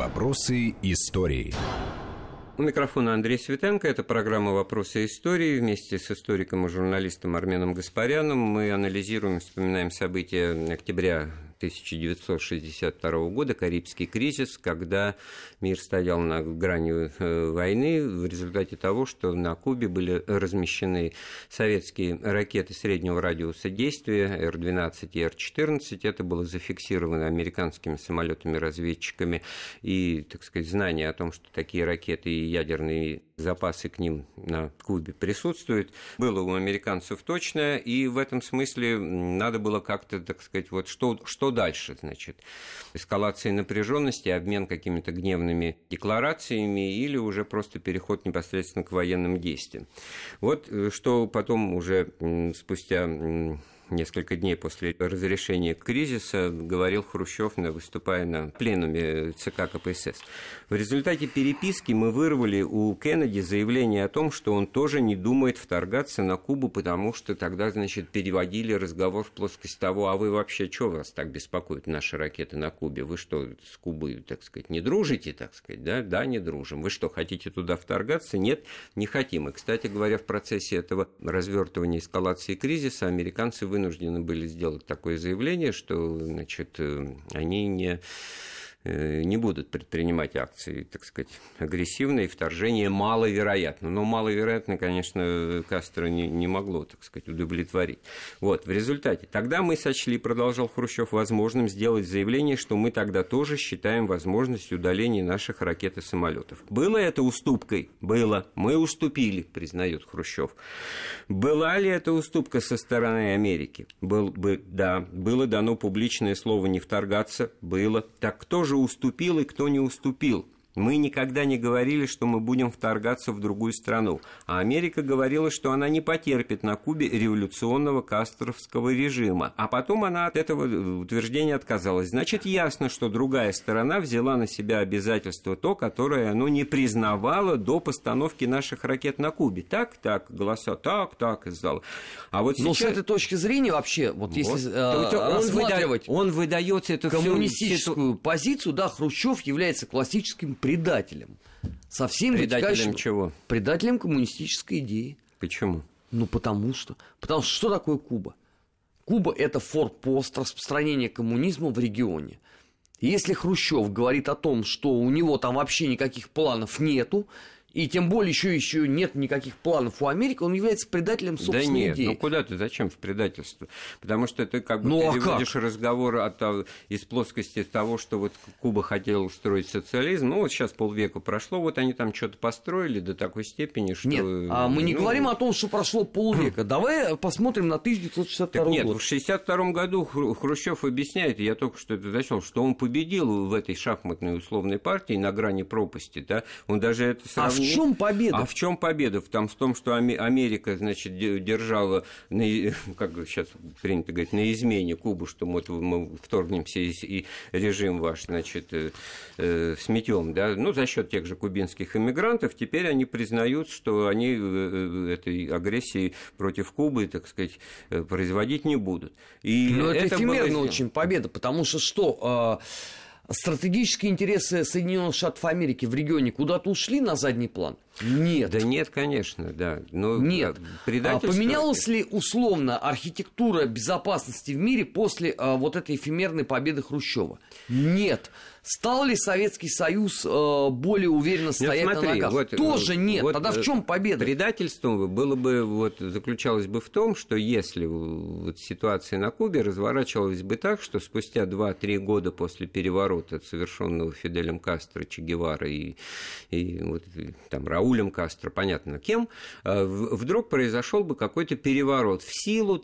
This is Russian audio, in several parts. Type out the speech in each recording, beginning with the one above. Вопросы истории. У микрофона Андрей Светенко. Это программа «Вопросы истории». Вместе с историком и журналистом Арменом Гаспаряном мы анализируем, вспоминаем события октября 1962 года, Карибский кризис, когда мир стоял на грани войны в результате того, что на Кубе были размещены советские ракеты среднего радиуса действия Р-12 и Р-14. Это было зафиксировано американскими самолетами-разведчиками, и, так сказать, знание о том, что такие ракеты и ядерные запасы к ним на Кубе присутствуют, было у американцев точно, и в этом смысле надо было как-то, так сказать, вот что дальше, значит, эскалация напряженности, обмен какими-то гневными декларациями или уже просто переход непосредственно к военным действиям. Вот что потом уже спустя несколько дней после разрешения кризиса говорил Хрущев, выступая на пленуме ЦК КПСС. В результате переписки мы вырвали у Кеннеди заявление о том, что он тоже не думает вторгаться на Кубу, потому что тогда, значит, переводили разговор в плоскость того, а вы вообще, что вас так беспокоит наши ракеты на Кубе? Вы что, с Кубой, так сказать, не дружите, так сказать? Да, да, не дружим. Вы что, хотите туда вторгаться? Нет, не хотим. И, кстати говоря, в процессе этого развертывания эскалации кризиса американцы вынуждены были сделать такое заявление, что, значит, они не будут предпринимать акции, так сказать, агрессивные, вторжение маловероятно. Но маловероятно, конечно, Кастро не могло, так сказать, удовлетворить. Вот, в результате. Тогда мы сочли, продолжал Хрущев, возможным сделать заявление, что мы тогда тоже считаем возможностью удаления наших ракет и самолетов. Было это уступкой? Было. Мы уступили, признает Хрущев. Была ли это уступка со стороны Америки? Да. Было дано публичное слово не вторгаться? Было. Так кто же уступил и кто не уступил? Мы никогда не говорили, что мы будем вторгаться в другую страну. А Америка говорила, что она не потерпит на Кубе революционного кастровского режима. А потом она от этого утверждения отказалась. Значит, ясно, что другая сторона взяла на себя обязательство то, которое она не признавала до постановки наших ракет на Кубе. Так, голоса, так, из зала. А вот сейчас... Но с этой точки зрения вообще, вот если рассматривать... Он выдает эту коммунистическую позицию, да, Хрущев является классическим предателем. Совсем предателем чего? Предателем коммунистической идеи. Почему? Потому что что такое Куба? Куба – это форпост распространения коммунизма в регионе. И если Хрущев говорит о том, что у него там вообще никаких планов нету, и тем более еще нет никаких планов у Америки, он является предателем собственной идеи. Да нет, идеи. Куда ты, зачем в предательство? Потому что ты как бы переводишь разговор из плоскости того, что вот Куба хотела устроить социализм, вот сейчас полвека прошло, вот они там что-то построили до такой степени, что... Нет, а мы не говорим о том, что прошло полвека. Давай посмотрим на 1962 год. Нет, в 1962 году Хрущев объясняет, я только что это зачел, что он победил в этой шахматной условной партии на грани пропасти, да, он даже это сравнил. В чем победа? А в чем победа? В том, что Америка, значит, держала, как сейчас принято говорить, на измене Кубу, что мы вторгнемся и режим ваш, значит, сметем, да, за счет тех же кубинских иммигрантов. Теперь они признают, что они этой агрессии против Кубы, так сказать, производить не будут. Но это эфемерная очень победа, потому что что... Стратегические интересы Соединенных Штатов Америки в регионе куда-то ушли на задний план? Нет. Да нет, конечно, да. Но нет. Предательство... Поменялась ли условно архитектура безопасности в мире после вот этой эфемерной победы Хрущева? Нет. Стал ли Советский Союз более уверенно стоять на ногах? Тоже нет. Тогда в чем победа? Предательство было бы, заключалось бы в том, что если ситуация на Кубе разворачивалась бы так, что спустя 2-3 года после переворота, совершенного Фиделем Кастро, Че Геварой и Раулем Кастро, понятно кем, вдруг произошел бы какой-то переворот в силу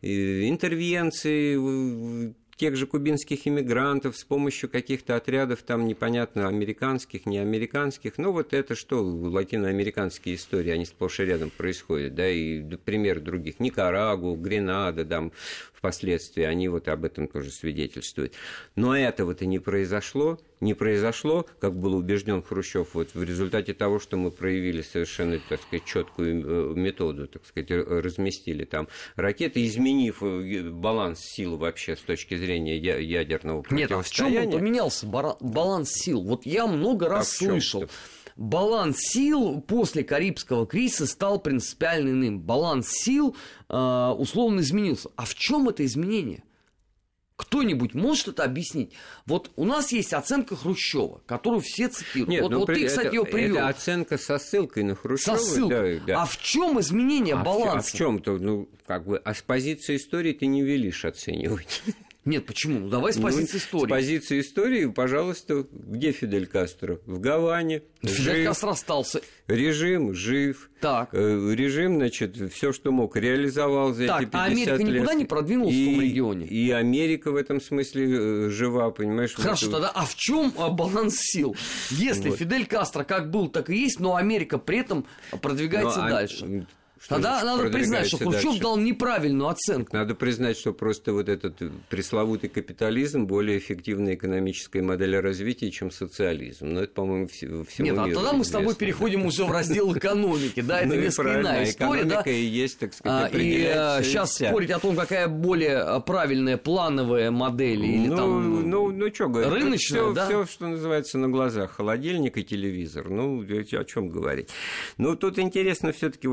интервенции тех же кубинских иммигрантов с помощью каких-то отрядов, непонятно, американских, неамериканских. Это что, латиноамериканские истории, они сплошь и рядом происходят, да, и пример других, Никарагуа, Гренада, впоследствии, они об этом тоже свидетельствуют. Но этого-то не произошло, как был убежден Хрущев, в результате того, что мы проявили совершенно, так сказать, четкую методу, так сказать, разместили ракеты, изменив баланс сил вообще с точки зрения ядерного противостояния... Нет, в чем поменялся баланс сил? Вот я много раз слышал... Баланс сил после Карибского кризиса стал принципиально иным. Баланс сил условно изменился. А в чем это изменение? Кто-нибудь может это объяснить? Вот у нас есть оценка Хрущева, которую все цитируют. Нет, вот ты, кстати, ее привел. Это оценка со ссылкой на Хрущева. Со ссылкой. Да. А в чем изменение баланса? А в чем-то, а с позиции истории ты не велишь оценивать. Нет, почему? Ну, давай с позиции истории. С позиции истории, пожалуйста, где Фидель Кастро? В Гаване. Фидель Кастро остался. Режим жив. Так. Режим, значит, все, что мог, реализовал за эти 50 лет. А Америка никуда не продвинулась в том регионе? И Америка в этом смысле жива, понимаешь? Хорошо, тогда, а в чем баланс сил? Если Фидель Кастро как был, так и есть, но Америка при этом продвигается дальше. Тогда надо признать, что Хрущев дал неправильную оценку. Надо признать, что просто вот этот пресловутый капитализм более эффективная экономическая модель развития, чем социализм. Но это, по-моему, всему миру известно. Нет, а тогда мы с тобой переходим уже в раздел экономики. Да, это несколько иная история. Экономика и есть, так сказать, определяется. И сейчас спорить о том, какая более правильная плановая модель или там рыночная, да? Все, что называется, на глазах. Холодильник и телевизор. Ну, о чем говорить? Ну, тут интересно все-таки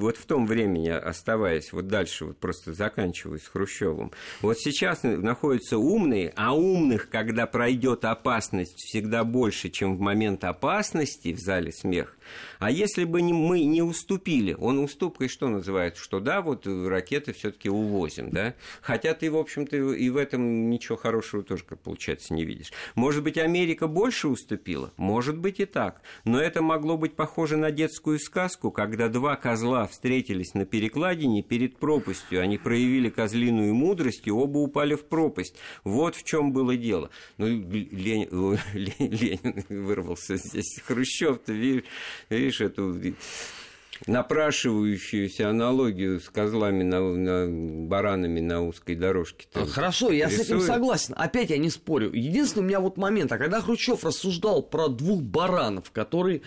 вот в том времени, оставаясь вот дальше, вот просто заканчивая с Хрущевым, вот сейчас находятся умные, а умных, когда пройдет опасность, всегда больше, чем в момент опасности, в зале смех. А если бы мы не уступили, он уступкой что называет, что да, вот ракеты все-таки увозим, да? Хотя ты, в общем-то, и в этом ничего хорошего тоже, как получается, не видишь. Может быть, Америка больше уступила? Может быть, и так. Но это могло быть похоже на детскую сказку, когда два козла встретились на перекладине перед пропастью. Они проявили козлиную мудрость, и оба упали в пропасть. Вот в чем было дело. Ну, Ленин вырвался здесь. Хрущев-то, видишь, эту напрашивающуюся аналогию с козлами, баранами на узкой дорожке. Хорошо, я с этим согласен. Опять я не спорю. Единственный у меня вот момент, а когда Хрущев рассуждал про двух баранов, которые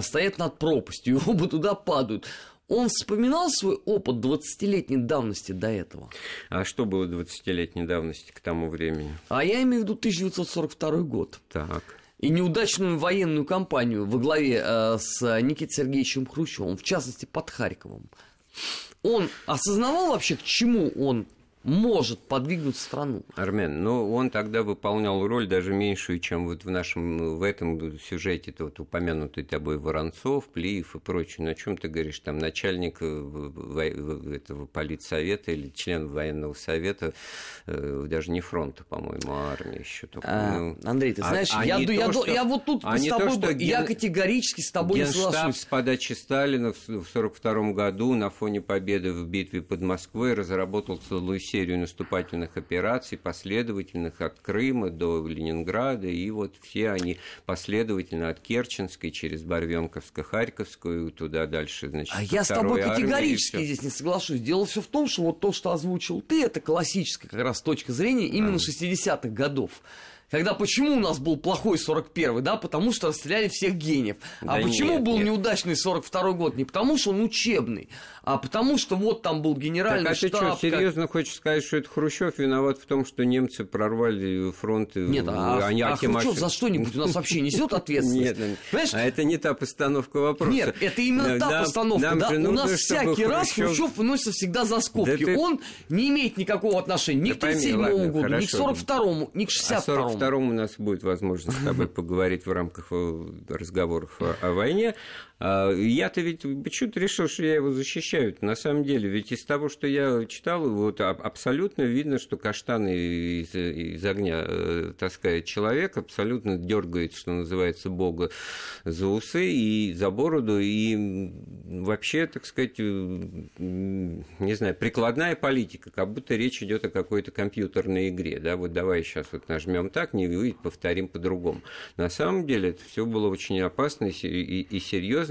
стоят над пропастью, и оба туда падают, он вспоминал свой опыт 20-летней давности до этого? А что было 20-летней давности к тому времени? А я имею в виду 1942 год. Так. И неудачную военную кампанию во главе с Никитой Сергеевичем Хрущевым, в частности, под Харьковом. Он осознавал вообще, к чему он может подвигнуть страну? Армен, но он тогда выполнял роль даже меньшую, чем вот в этом сюжете, вот упомянутый тобой Воронцов, Плиев и прочее. Но о чем ты говоришь? Там начальник этого политсовета или член военного совета, даже не фронта, по-моему, а армии еще только. Андрей, ты знаешь, я вот тут с тобой я категорически с тобой не соглашусь. Генштаб с подачи Сталина в 1942 году на фоне победы в битве под Москвой разработал целую серию наступательных операций, последовательных от Крыма до Ленинграда, и вот все они последовательно от Керченской через Барвенковско-Харьковскую, туда дальше, значит, а я с тобой категорически здесь не соглашусь. Дело все в том, что вот то, что озвучил ты, это классическая как раз точка зрения именно 60-х годов. Когда почему у нас был плохой 41-й, да, потому что расстреляли всех гениев. А да почему был неудачный 42-й год? Не потому, что он учебный, а потому, что вот там был генеральный штаб. Так, а ты что, серьезно хочешь сказать, что это Хрущев виноват в том, что немцы прорвали фронт? Нет, а Хрущев за что-нибудь у нас вообще несет ответственность? Нет, а это не та постановка вопроса. Нет, это именно та постановка. У нас всякий раз Хрущев выносится всегда за скобки. Он не имеет никакого отношения ни к 37-му году, ни к 42-му, ни к 62-му. Втором у нас будет возможность с тобой поговорить в рамках разговоров о войне. Я-то ведь почему-то решил, что я его защищаю. На самом деле, ведь из того, что я читал, вот абсолютно видно, что каштаны из огня таскает человек, абсолютно дергает, что называется, Бога за усы и за бороду, и вообще, так сказать, не знаю, прикладная политика, как будто речь идет о какой-то компьютерной игре. Да, вот давай сейчас вот нажмем так, не выйдет, повторим по-другому. На самом деле, это все было очень опасно и серьезно.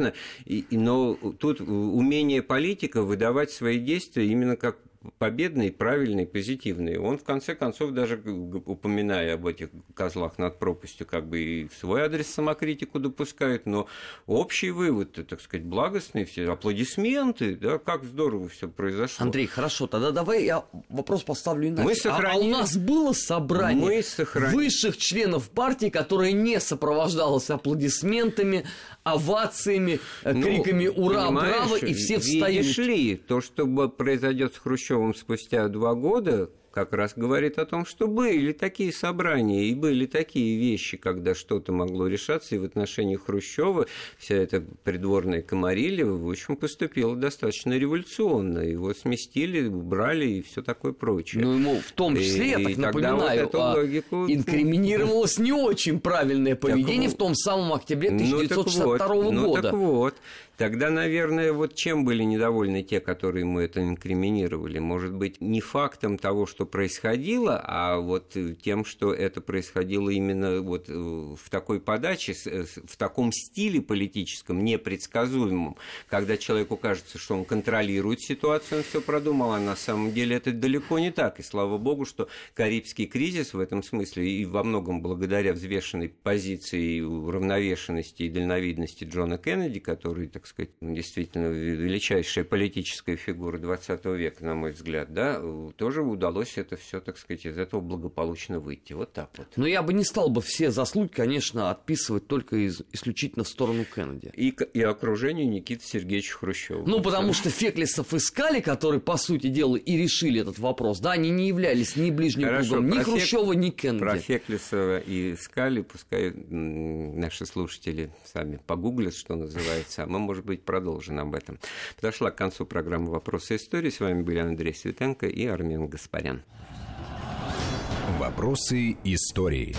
Но тут умение политика выдавать свои действия именно как победный, правильный, позитивный. Он, в конце концов, даже упоминая об этих козлах над пропастью, как бы и в свой адрес самокритику допускает, но общий вывод, так сказать, благостный, все аплодисменты, да, как здорово все произошло. Андрей, хорошо, тогда давай я вопрос поставлю иначе. Мы сохранили... а у нас было собрание высших членов партии, которое не сопровождалось аплодисментами, овациями, криками «Ура, браво!» и все встают. То, что произойдет с Хрущевым спустя 2 года, как раз говорит о том, что были такие собрания и были такие вещи, когда что-то могло решаться, и в отношении Хрущева вся эта придворная комарилья, в общем, поступила достаточно революционно. Его сместили, убрали и все такое прочее. Ну, ему в том числе, я так напоминаю, вот логику... инкриминировалось не очень правильное поведение в том самом октябре 1962 года. Так вот. Тогда, наверное, вот чем были недовольны те, которые мы это инкриминировали? Может быть, не фактом того, что происходило, а вот тем, что это происходило именно вот в такой подаче, в таком стиле политическом, непредсказуемом, когда человеку кажется, что он контролирует ситуацию, он все продумал, а на самом деле это далеко не так. И слава богу, что Карибский кризис в этом смысле и во многом благодаря взвешенной позиции, уравновешенности и дальновидности Джона Кеннеди, который, так сказать, действительно величайшая политическая фигура 20 века, на мой взгляд, да, тоже удалось это все, так сказать, из этого благополучно выйти. Вот так вот. Но я бы не стал бы все заслуги, конечно, отписывать только исключительно в сторону Кеннеди. И окружению Никиты Сергеевича Хрущева. Ну, потому что Феклесов и Скали, которые, по сути дела, и решили этот вопрос, да, они не являлись ни ближним другом, ни Хрущева, ни Кеннеди. Про Феклесова и Скали пускай наши слушатели сами погуглят, что называется, а мы, может быть, продолжим об этом. Подошла к концу программа «Вопросы истории». С вами были Андрей Светенко и Армен Гаспарян. Вопросы истории.